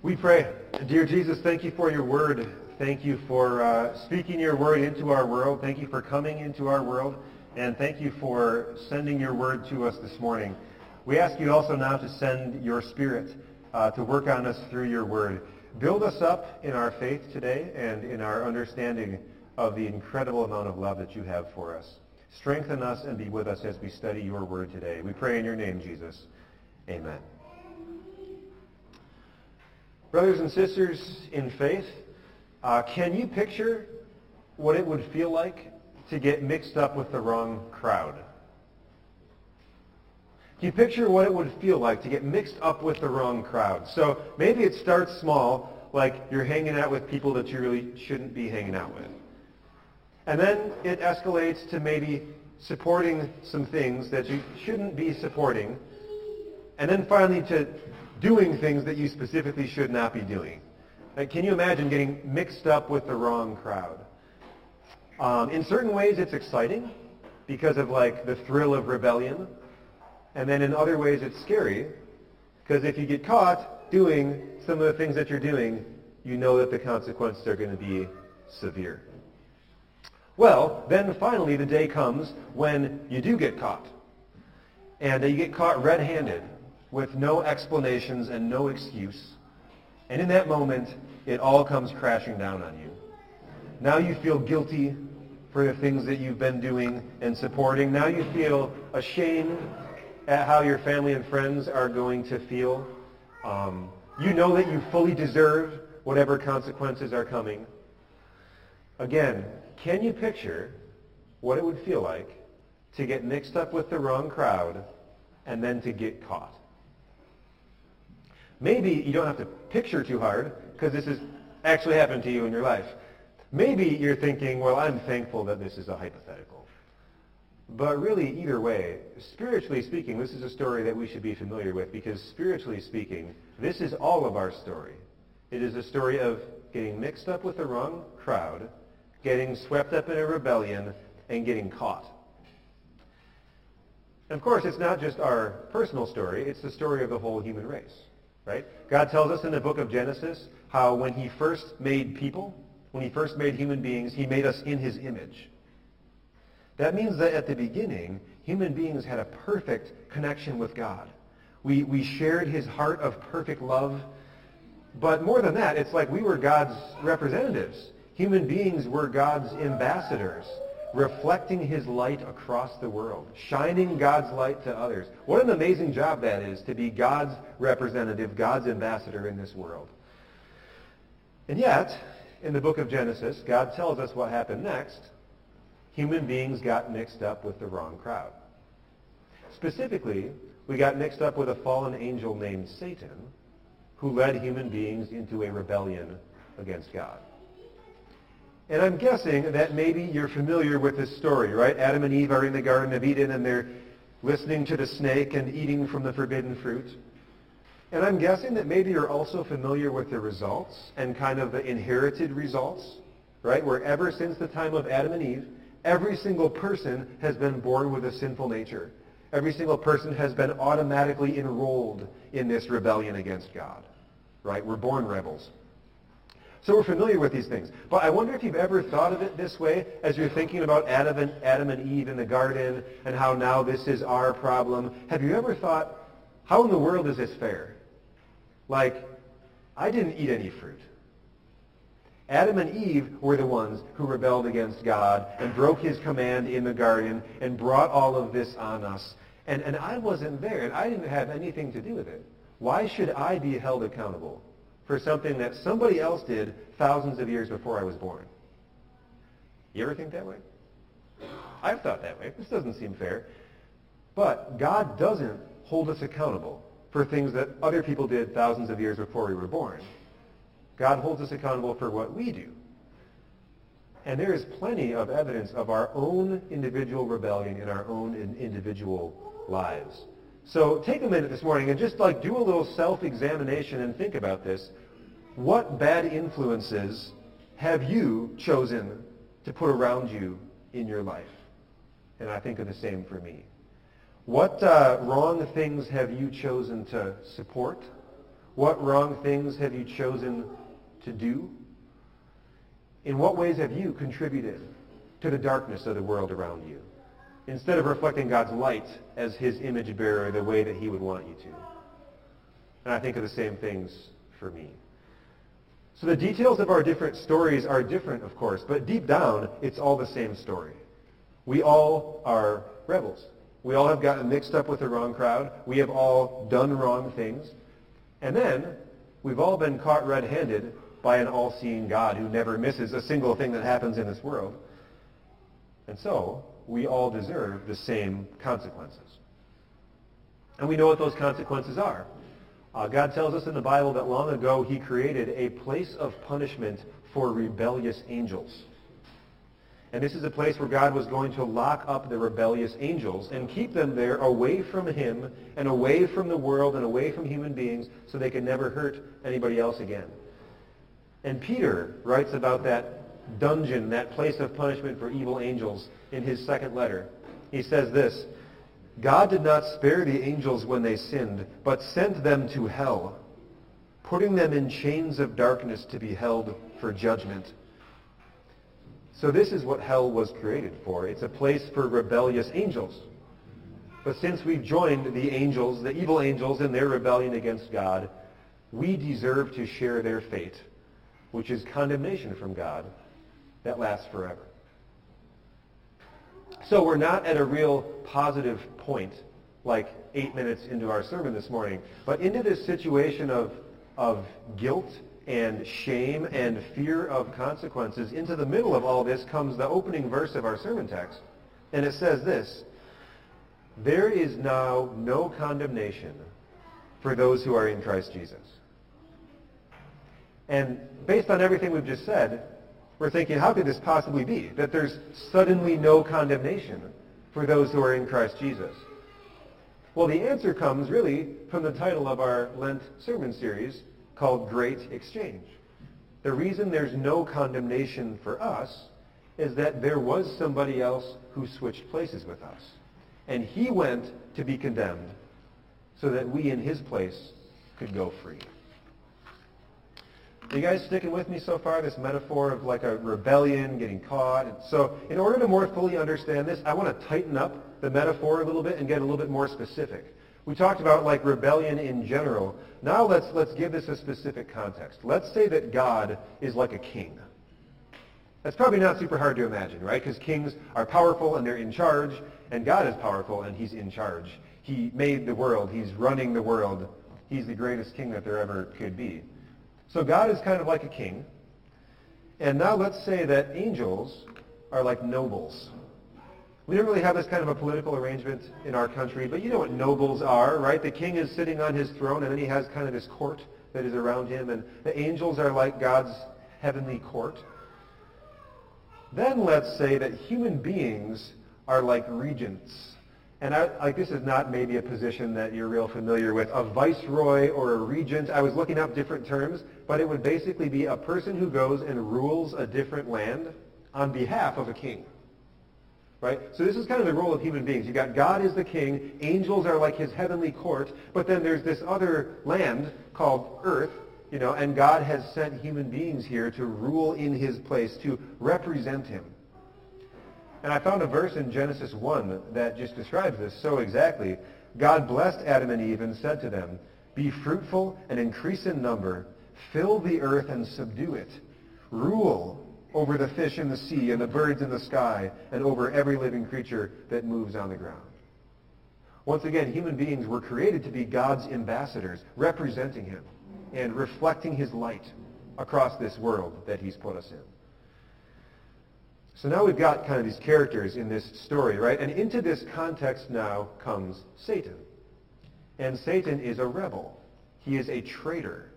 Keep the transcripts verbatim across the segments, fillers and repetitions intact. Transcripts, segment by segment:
We pray. Dear Jesus, thank you for your word. Thank you for uh, speaking your word into our world. Thank you for coming into our world. And thank you for sending your word to us this morning. We ask you also now to send your Spirit uh, to work on us through your word. Build us up in our faith today and in our understanding of the incredible amount of love that you have for us. Strengthen us and be with us as we study your word today. We pray in your name, Jesus. Amen. Brothers and sisters in faith, uh, can you picture what it would feel like to get mixed up with the wrong crowd? Can you picture what it would feel like to get mixed up with the wrong crowd? So maybe it starts small, like you're hanging out with people that you really shouldn't be hanging out with. And then it escalates to maybe supporting some things that you shouldn't be supporting. And then finally to doing things that you specifically should not be doing. Like, can you imagine getting mixed up with the wrong crowd? Um, in certain ways, it's exciting because of like the thrill of rebellion. And then in other ways, it's scary, because if you get caught doing some of the things that you're doing, you know that the consequences are going to be severe. Well, then finally the day comes when you do get caught. And you get caught red-handed with no explanations and no excuse. And in that moment, it all comes crashing down on you. Now you feel guilty for the things that you've been doing and supporting. Now you feel ashamed at how your family and friends are going to feel. Um, you know that you fully deserve whatever consequences are coming. Again, can you picture what it would feel like to get mixed up with the wrong crowd and then to get caught? Maybe you don't have to picture too hard, because this has actually happened to you in your life. Maybe you're thinking, well, I'm thankful that this is a hypothetical. But really, either way, spiritually speaking, this is a story that we should be familiar with, because spiritually speaking, this is all of our story. It is a story of getting mixed up with the wrong crowd, getting swept up in a rebellion, and getting caught. And of course, it's not just our personal story, it's the story of the whole human race, right? God tells us in the book of Genesis how when he first made people, when he first made human beings, he made us in his image. That means that at the beginning, human beings had a perfect connection with God. We we shared his heart of perfect love. But more than that, it's like we were God's representatives. Human beings were God's ambassadors, reflecting his light across the world, shining God's light to others. What an amazing job that is, to be God's representative, God's ambassador in this world. And yet, in the book of Genesis, God tells us what happened next. Human beings got mixed up with the wrong crowd. Specifically, we got mixed up with a fallen angel named Satan, who led human beings into a rebellion against God. And I'm guessing that maybe you're familiar with this story, right? Adam and Eve are in the Garden of Eden, and they're listening to the snake and eating from the forbidden fruit. And I'm guessing that maybe you're also familiar with the results and kind of the inherited results, right? Where ever since the time of Adam and Eve, every single person has been born with a sinful nature. Every single person has been automatically enrolled in this rebellion against God. Right? We're born rebels. So we're familiar with these things. But I wonder if you've ever thought of it this way as you're thinking about Adam and, Adam and Eve in the garden and how now this is our problem. Have you ever thought, how in the world is this fair? Like, I didn't eat any fruit. Adam and Eve were the ones who rebelled against God and broke his command in the garden and brought all of this on us. And, and I wasn't there, and I didn't have anything to do with it. Why should I be held accountable for something that somebody else did thousands of years before I was born? You ever think that way? I've thought that way. This doesn't seem fair. But God doesn't hold us accountable for things that other people did thousands of years before we were born. God holds us accountable for what we do. And there is plenty of evidence of our own individual rebellion in our own in individual lives. So take a minute this morning and just like do a little self-examination and think about this. What bad influences have you chosen to put around you in your life? And I think of the same for me. What uh, wrong things have you chosen to support? What wrong things have you chosen to do? In what ways have you contributed to the darkness of the world around you, instead of reflecting God's light as his image bearer the way that he would want you to? And I think of the same things for me. So the details of our different stories are different, of course, but deep down, it's all the same story. We all are rebels. We all have gotten mixed up with the wrong crowd. We have all done wrong things. And then, we've all been caught red-handed by an all-seeing God who never misses a single thing that happens in this world. And so, we all deserve the same consequences. And we know what those consequences are. Uh, God tells us in the Bible that long ago he created a place of punishment for rebellious angels. And this is a place where God was going to lock up the rebellious angels and keep them there away from him and away from the world and away from human beings so they could never hurt anybody else again. And Peter writes about that dungeon, that place of punishment for evil angels in his second letter. He says this, God did not spare the angels when they sinned, but sent them to hell, putting them in chains of darkness to be held for judgment. So this is what hell was created for. It's a place for rebellious angels. But since we've joined the angels, the evil angels, in their rebellion against God, we deserve to share their fate, which is condemnation from God that lasts forever. So we're not at a real positive point, like eight minutes into our sermon this morning, but into this situation of, of guilt and shame and fear of consequences, into the middle of all this comes the opening verse of our sermon text. And it says this, there is now no condemnation for those who are in Christ Jesus. And based on everything we've just said, we're thinking, how could this possibly be? That there's suddenly no condemnation for those who are in Christ Jesus. Well, the answer comes really from the title of our Lent sermon series called Great Exchange. The reason there's no condemnation for us is that there was somebody else who switched places with us. And he went to be condemned so that we in his place could go free. Are you guys sticking with me so far, this metaphor of like a rebellion, getting caught? So in order to more fully understand this, I want to tighten up the metaphor a little bit and get a little bit more specific. We talked about like rebellion in general. Now let's let's give this a specific context. Let's say that God is like a king. That's probably not super hard to imagine, right? Because kings are powerful and they're in charge, and God is powerful and he's in charge. He made the world. He's running the world. He's the greatest king that there ever could be. So God is kind of like a king. And now let's say that angels are like nobles. We don't really have this kind of a political arrangement in our country, but you know what nobles are, right? The king is sitting on his throne, and then he has kind of his court that is around him, and the angels are like God's heavenly court. Then let's say that human beings are like regents. And I, like this is not maybe a position that you're real familiar with, a viceroy or a regent. I was looking up different terms, but it would basically be a person who goes and rules a different land on behalf of a king. Right? So this is kind of the role of human beings. You've got God is the king, angels are like his heavenly court, but then there's this other land called earth, you know, and God has sent human beings here to rule in his place, to represent him. And I found a verse in Genesis one that just describes this so exactly. God blessed Adam and Eve and said to them, be fruitful and increase in number. Fill the earth and subdue it. Rule over the fish in the sea and the birds in the sky and over every living creature that moves on the ground. Once again, human beings were created to be God's ambassadors, representing him and reflecting his light across this world that he's put us in. So now we've got kind of these characters in this story, right? And into this context now comes Satan. And Satan is a rebel. He is a traitor,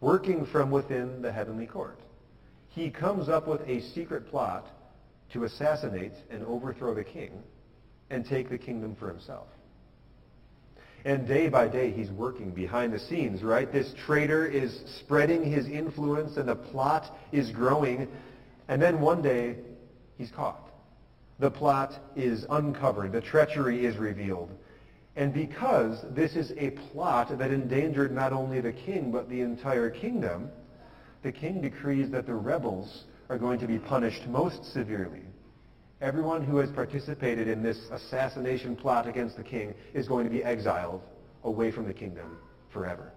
working from within the heavenly court. He comes up with a secret plot to assassinate and overthrow the king and take the kingdom for himself. And day by day, he's working behind the scenes, right? This traitor is spreading his influence and the plot is growing. And then one day, he's caught. The plot is uncovered. The treachery is revealed. And because this is a plot that endangered not only the king, but the entire kingdom, the king decrees that the rebels are going to be punished most severely. Everyone who has participated in this assassination plot against the king is going to be exiled away from the kingdom forever.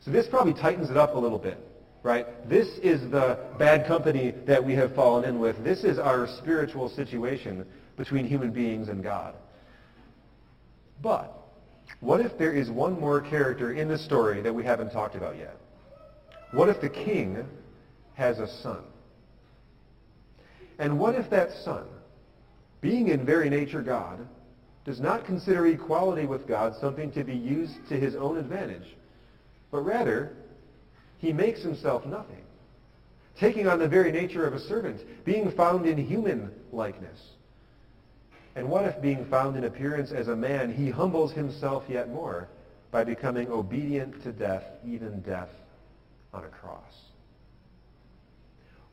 So this probably tightens it up a little bit, right? This is the bad company that we have fallen in with. This is our spiritual situation between human beings and God. But what if there is one more character in the story that we haven't talked about yet? What if the king has a son? And what if that son, being in very nature God, does not consider equality with God something to be used to his own advantage, but rather he makes himself nothing, taking on the very nature of a servant, being found in human likeness? And what if, being found in appearance as a man, he humbles himself yet more by becoming obedient to death, even death on a cross?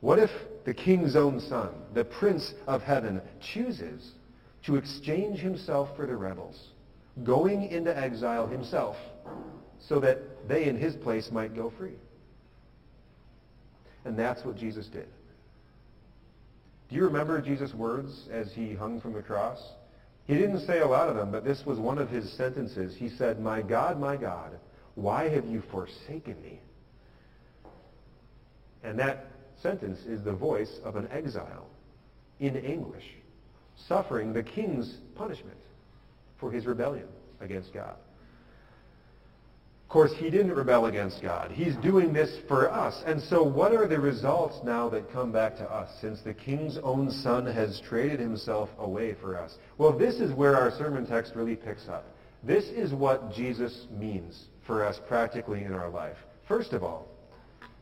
What if the king's own son, the Prince of Heaven, chooses to exchange himself for the rebels, going into exile himself, so that they in his place might go free? And that's what Jesus did. Do you remember Jesus' words as he hung from the cross? He didn't say a lot of them, but this was one of his sentences. He said, "My God, my God, why have you forsaken me?" And that sentence is the voice of an exile in anguish, suffering the king's punishment for his rebellion against God. Of course, he didn't rebel against God. He's doing this for us. And so what are the results now that come back to us, since the king's own son has traded himself away for us? Well, this is where our sermon text really picks up. This is what Jesus means for us practically in our life. First of all,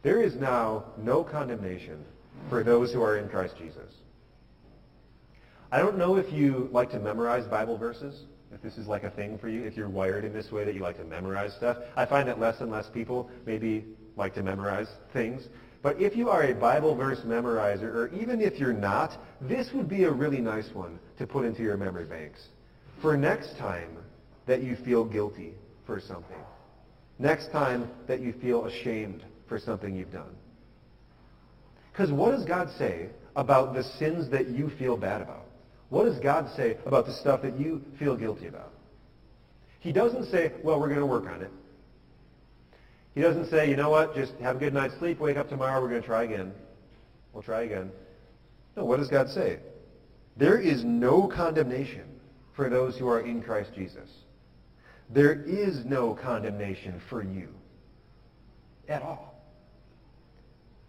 there is now no condemnation for those who are in Christ Jesus. I don't know if you like to memorize Bible verses, if this is like a thing for you, if you're wired in this way that you like to memorize stuff. I find that less and less people maybe like to memorize things. But if you are a Bible verse memorizer, or even if you're not, this would be a really nice one to put into your memory banks for next time that you feel guilty for something, next time that you feel ashamed for something you've done. Because what does God say about the sins that you feel bad about? What does God say about the stuff that you feel guilty about? He doesn't say, well, we're going to work on it. He doesn't say, you know what, just have a good night's sleep, wake up tomorrow, we're going to try again. We'll try again. No, what does God say? There is no condemnation for those who are in Christ Jesus. There is no condemnation for you at all.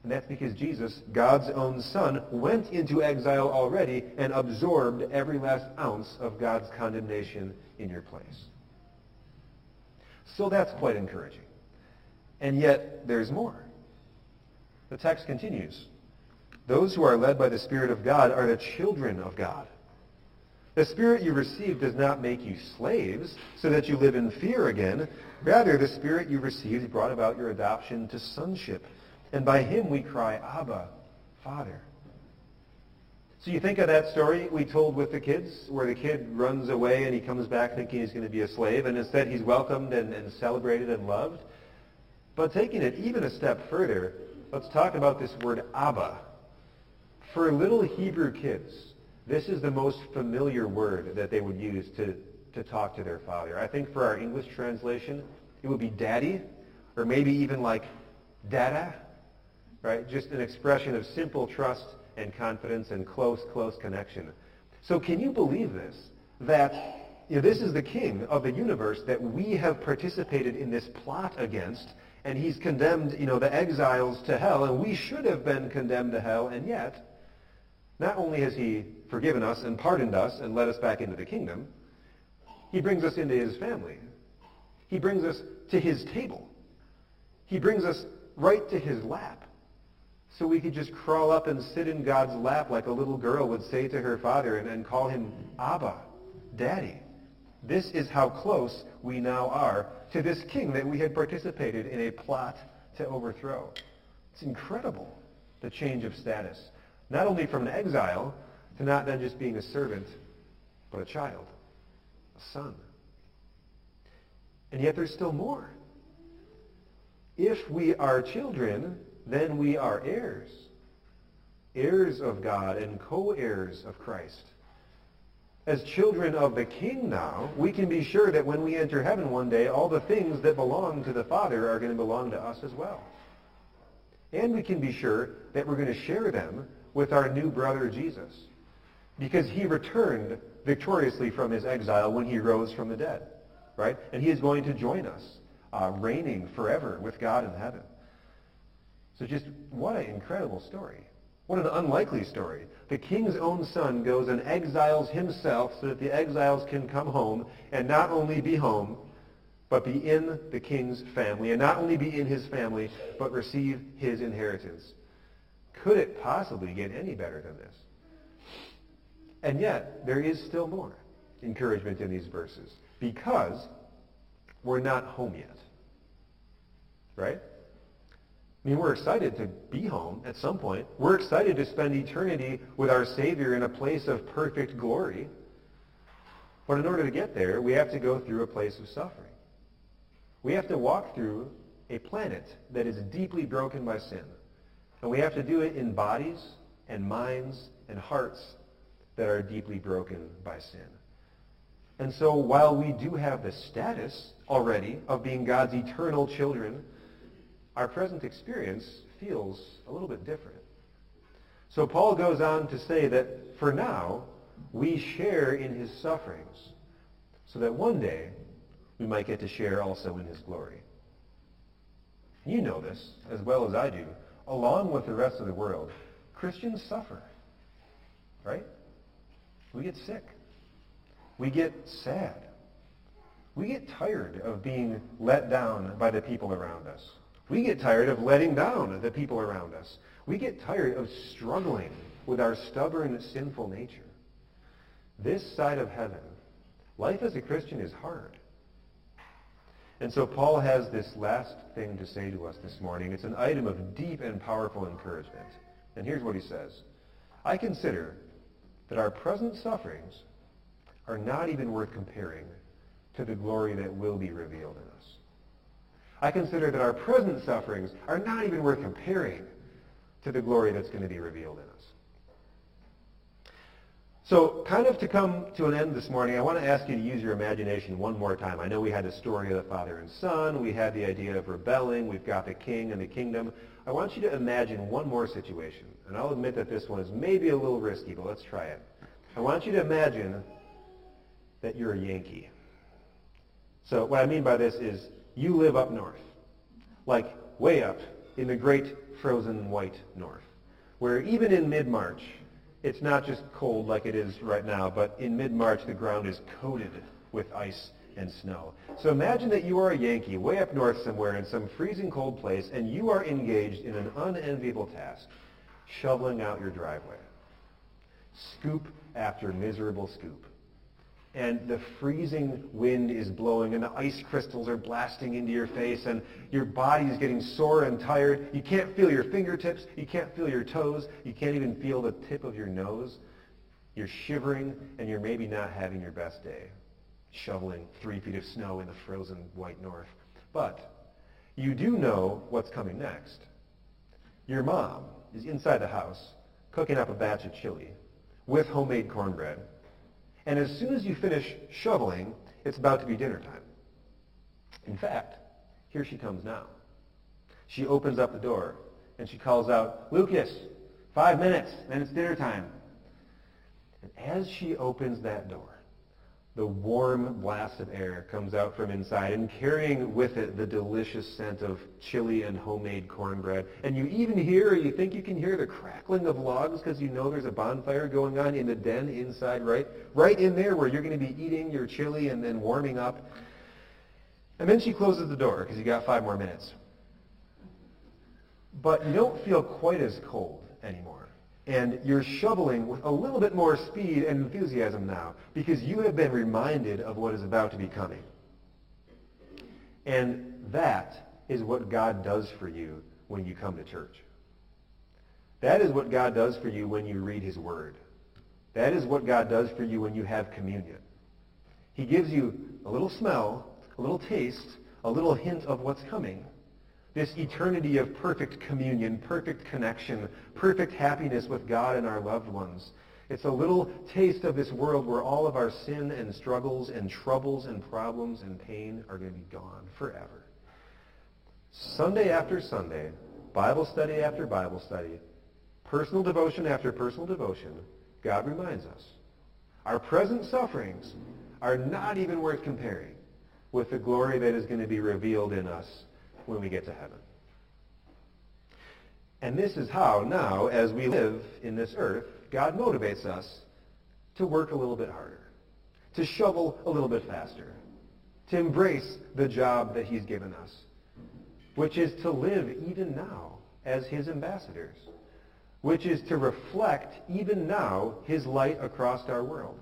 And that's because Jesus, God's own son, went into exile already and absorbed every last ounce of God's condemnation in your place. So that's quite encouraging. And yet, there's more. The text continues. Those who are led by the Spirit of God are the children of God. The Spirit you received does not make you slaves so that you live in fear again. Rather, the Spirit you received brought about your adoption to sonship. And by him we cry, Abba, Father. So you think of that story we told with the kids, where the kid runs away and he comes back thinking he's going to be a slave, and instead he's welcomed and, and celebrated and loved. But taking it even a step further, let's talk about this word Abba. For little Hebrew kids, this is the most familiar word that they would use to, to talk to their father. I think for our English translation, it would be daddy, or maybe even like dada. Right? Just an expression of simple trust and confidence and close, close connection. So can you believe this? That, you know, this is the king of the universe that we have participated in this plot against, and he's condemned, you know, the exiles to hell, and we should have been condemned to hell, and yet, not only has he forgiven us and pardoned us and let us back into the kingdom, he brings us into his family. He brings us to his table. He brings us right to his lap. So we could just crawl up and sit in God's lap like a little girl would say to her father and, and call him Abba, Daddy. This is how close we now are to this king that we had participated in a plot to overthrow. It's incredible, the change of status. Not only from an exile to not then just being a servant, but a child, a son. And yet there's still more. If we are children, then we are heirs. Heirs of God and co-heirs of Christ. As children of the King now, we can be sure that when we enter heaven one day, all the things that belong to the Father are going to belong to us as well. And we can be sure that we're going to share them with our new brother Jesus, because he returned victoriously from his exile when he rose from the dead, right? And he is going to join us, uh, reigning forever with God in heaven. So just what an incredible story. What an unlikely story. The king's own son goes and exiles himself so that the exiles can come home and not only be home, but be in the king's family. And not only be in his family, but receive his inheritance. Could it possibly get any better than this? And yet, there is still more encouragement in these verses, because we're not home yet. Right? I mean, we're excited to be home at some point. We're excited to spend eternity with our Savior in a place of perfect glory. But in order to get there, we have to go through a place of suffering. We have to walk through a planet that is deeply broken by sin. And we have to do it in bodies and minds and hearts that are deeply broken by sin. And so while we do have the status already of being God's eternal children, our present experience feels a little bit different. So Paul goes on to say that for now, we share in his sufferings, so that one day we might get to share also in his glory. You know this as well as I do. Along with the rest of the world, Christians suffer, right? We get sick. We get sad. We get tired of being let down by the people around us. We get tired of letting down the people around us. We get tired of struggling with our stubborn, sinful nature. This side of heaven, life as a Christian is hard. And so Paul has this last thing to say to us this morning. It's an item of deep and powerful encouragement. And here's what he says. I consider that our present sufferings are not even worth comparing to the glory that will be revealed in us. I consider that our present sufferings are not even worth comparing to the glory that's going to be revealed in us. So kind of to come to an end this morning, I want to ask you to use your imagination one more time. I know we had the story of the Father and Son. We had the idea of rebelling. We've got the King and the kingdom. I want you to imagine one more situation. And I'll admit that this one is maybe a little risky, but let's try it. I want you to imagine that you're a Yankee. So what I mean by this is, you live up north, like way up in the great frozen white north, where even in mid-March, it's not just cold like it is right now, but in mid-March the ground is coated with ice and snow. So imagine that you are a Yankee way up north somewhere in some freezing cold place, and you are engaged in an unenviable task, shoveling out your driveway. Scoop after miserable scoop. And the freezing wind is blowing, and the ice crystals are blasting into your face, and your body is getting sore and tired. You can't feel your fingertips. You can't feel your toes. You can't even feel the tip of your nose. You're shivering, and you're maybe not having your best day, shoveling three feet of snow in the frozen white north. But you do know what's coming next. Your mom is inside the house, cooking up a batch of chili with homemade cornbread. And as soon as you finish shoveling, it's about to be dinner time. In fact, here she comes now. She opens up the door, and she calls out, Lucas, five minutes, then it's dinner time. And as she opens that door, the warm blast of air comes out from inside, and carrying with it the delicious scent of chili and homemade cornbread. And you even hear, or you think you can hear, the crackling of logs, because you know there's a bonfire going on in the den inside, right? Right in there where you're going to be eating your chili and then warming up. And then she closes the door, because you got five more minutes. But you don't feel quite as cold anymore. And you're shoveling with a little bit more speed and enthusiasm now, because you have been reminded of what is about to be coming. And that is what God does for you when you come to church. That is what God does for you when you read his word. That is what God does for you when you have communion. He gives you a little smell a little taste, a little hint of what's coming. This eternity of perfect communion, perfect connection, perfect happiness with God and our loved ones. It's a little taste of this world where all of our sin and struggles and troubles and problems and pain are going to be gone forever. Sunday after Sunday, Bible study after Bible study, personal devotion after personal devotion, God reminds us our present sufferings are not even worth comparing with the glory that is going to be revealed in us when we get to heaven. And this is how now, as we live in this earth, God motivates us to work a little bit harder, to shovel a little bit faster, to embrace the job that he's given us, which is to live even now as his ambassadors, which is to reflect even now his light across our world,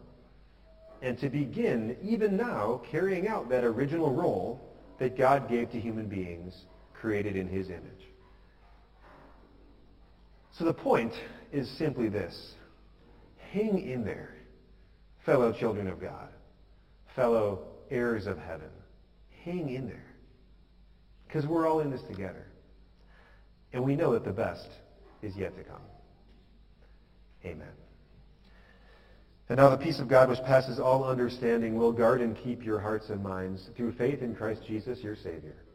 and to begin even now carrying out that original role that God gave to human beings created in his image. So the point is simply this. Hang in there, fellow children of God, fellow heirs of heaven. Hang in there, because we're all in this together. And we know that the best is yet to come. Amen. And now the peace of God which passes all understanding will guard and keep your hearts and minds through faith in Christ Jesus, your Savior.